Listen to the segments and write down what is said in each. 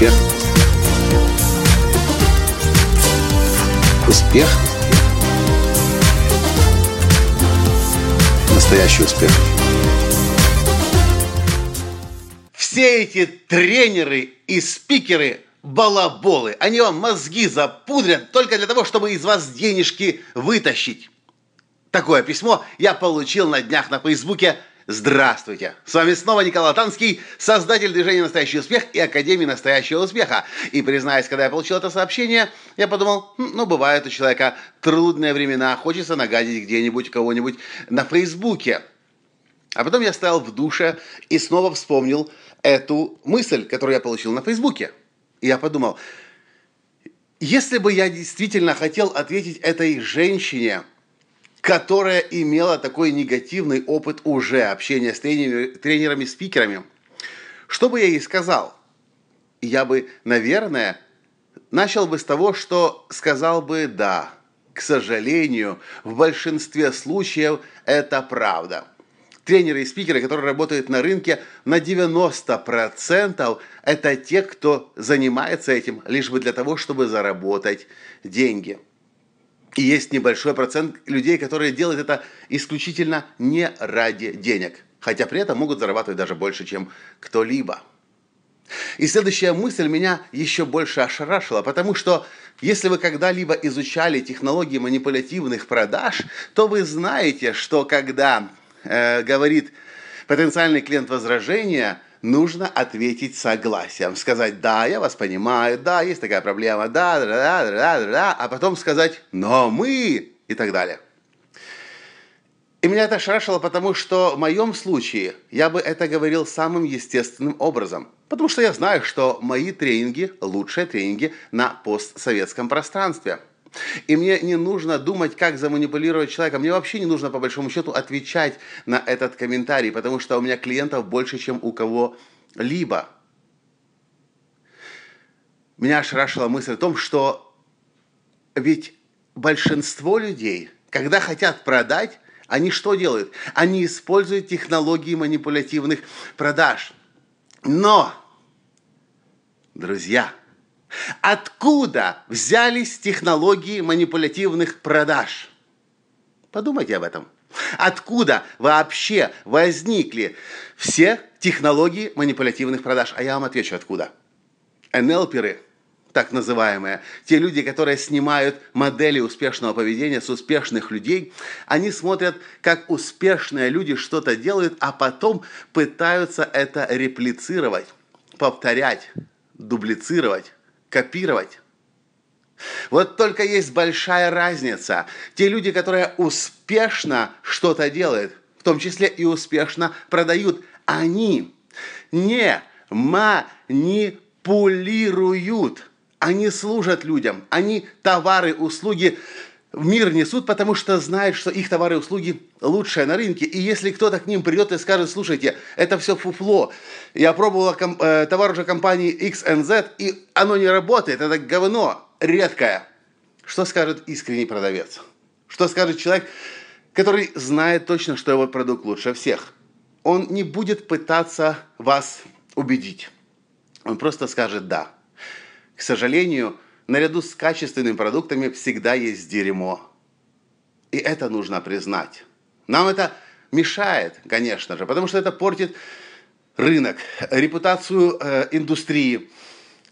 Успех. Успех. Настоящий успех. Все эти тренеры и спикеры – балаболы. Они вам мозги запудрят только для того, чтобы из вас денежки вытащить. Такое письмо я получил на днях на Фейсбуке. Здравствуйте! С вами снова Николай Латанский, создатель движения «Настоящий успех» и Академии Настоящего успеха. И, признаюсь, когда я получил это сообщение, я подумал, бывают у человека трудные времена, хочется нагадить где-нибудь кого-нибудь на Фейсбуке. А потом я стоял в душе и снова вспомнил эту мысль, которую я получил на Фейсбуке. И я подумал, если бы я действительно хотел ответить этой женщине, которая имела такой негативный опыт уже общения с тренерами, спикерами, что бы я ей сказал? Я бы, наверное, начал бы с того, что сказал бы «да». К сожалению, в большинстве случаев это правда. Тренеры и спикеры, которые работают на рынке, на 90% это те, кто занимается этим лишь бы для того, чтобы заработать деньги. И есть небольшой процент людей, которые делают это исключительно не ради денег, хотя при этом могут зарабатывать даже больше, чем кто-либо. И следующая мысль меня еще больше ошарашила, потому что если вы когда-либо изучали технологии манипулятивных продаж, то вы знаете, что когда говорит потенциальный клиент возражения, нужно ответить согласием. Сказать «да, я вас понимаю», «да, есть такая проблема», «да, да, да, да, да», а потом сказать «но мы» и так далее. И меня это шарашило, потому что в моем случае я бы это говорил самым естественным образом. Потому что я знаю, что мои тренинги – лучшие тренинги на постсоветском пространстве. И мне не нужно думать, как заманипулировать человека. Мне вообще не нужно, по большому счету, отвечать на этот комментарий, потому что у меня клиентов больше, чем у кого-либо. Меня ошарашила мысль о том, что ведь большинство людей, когда хотят продать, они что делают? Они используют технологии манипулятивных продаж. Но, друзья, откуда взялись технологии манипулятивных продаж? Подумайте об этом. Откуда вообще возникли все технологии манипулятивных продаж? А я вам отвечу, откуда. НЛПеры, так называемые, те люди, которые снимают модели успешного поведения с успешных людей, они смотрят, как успешные люди что-то делают, а потом пытаются это реплицировать, повторять, дублицировать, копировать. Вот только есть большая разница. Те люди, которые успешно что-то делают, в том числе и успешно продают, они не манипулируют. Они служат людям. Они товары, услуги в мир несут, потому что знают, что их товары и услуги лучшие на рынке. И если кто-то к ним придет и скажет, слушайте, это все фуфло, я пробовала товар уже компании XNZ, и оно не работает, это говно редкое. Что скажет искренний продавец? Что скажет человек, который знает точно, что его продукт лучше всех? Он не будет пытаться вас убедить. Он просто скажет «да». К сожалению, наряду с качественными продуктами всегда есть дерьмо. И это нужно признать. Нам это мешает, конечно же, потому что это портит рынок, репутацию индустрии.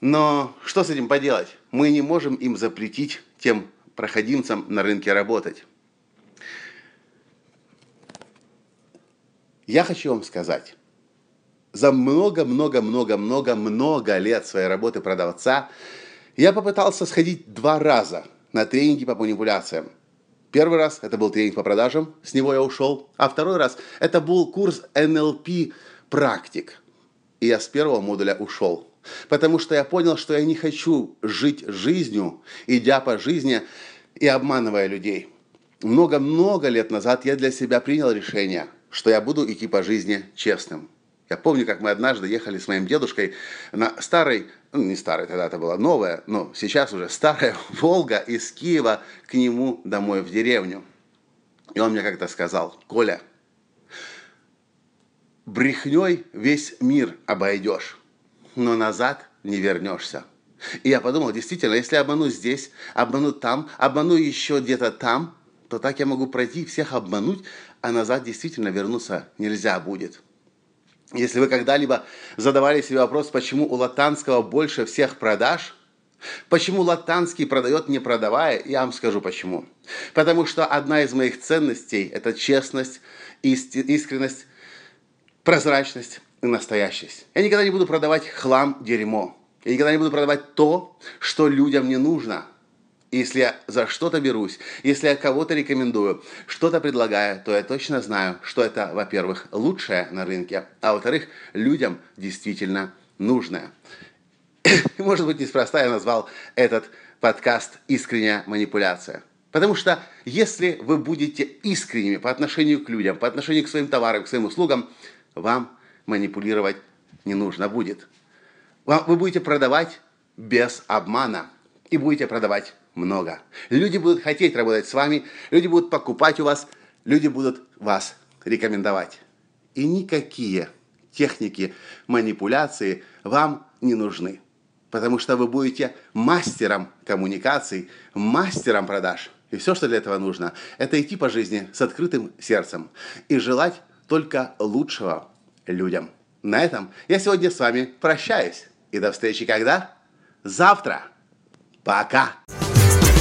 Но что с этим поделать? Мы не можем им запретить, тем проходимцам на рынке, работать. Я хочу вам сказать. За много лет своей работы продавца я попытался сходить 2 раза на тренинги по манипуляциям. Первый раз это был тренинг по продажам, с него я ушел. А второй раз это был курс NLP-практик. И я с первого модуля ушел. Потому что я понял, что я не хочу жить жизнью, идя по жизни и обманывая людей. Много лет назад я для себя принял решение, что я буду идти по жизни честным. Я помню, как мы однажды ехали с моим дедушкой на старой, не старой, тогда это была новая, но сейчас уже старая «Волга» из Киева к нему домой в деревню. И он мне как-то сказал: «Коля, брехней весь мир обойдешь, но назад не вернешься. И я подумал, действительно, если обману здесь, обману там, обману еще где-то там, то так я могу пройти, всех обмануть, а назад действительно вернуться нельзя будет. Если вы когда-либо задавали себе вопрос, почему у Латанского больше всех продаж, почему Латанский продает, не продавая, я вам скажу почему. Потому что одна из моих ценностей – это честность, искренность, прозрачность и настоящесть. Я никогда не буду продавать хлам, дерьмо. Я никогда не буду продавать то, что людям не нужно. Если я за что-то берусь, если я кого-то рекомендую, что-то предлагаю, то я точно знаю, что это, во-первых, лучшее на рынке, а во-вторых, людям действительно нужное. Может быть, неспроста я назвал этот подкаст «Искренняя манипуляция». Потому что если вы будете искренними по отношению к людям, по отношению к своим товарам, к своим услугам, вам манипулировать не нужно будет. Вы будете продавать без обмана и будете продавать много. Люди будут хотеть работать с вами, люди будут покупать у вас, люди будут вас рекомендовать. И никакие техники манипуляции вам не нужны, потому что вы будете мастером коммуникаций, мастером продаж. И все, что для этого нужно, это идти по жизни с открытым сердцем и желать только лучшего людям. На этом я сегодня с вами прощаюсь. И до встречи когда? Завтра. Пока.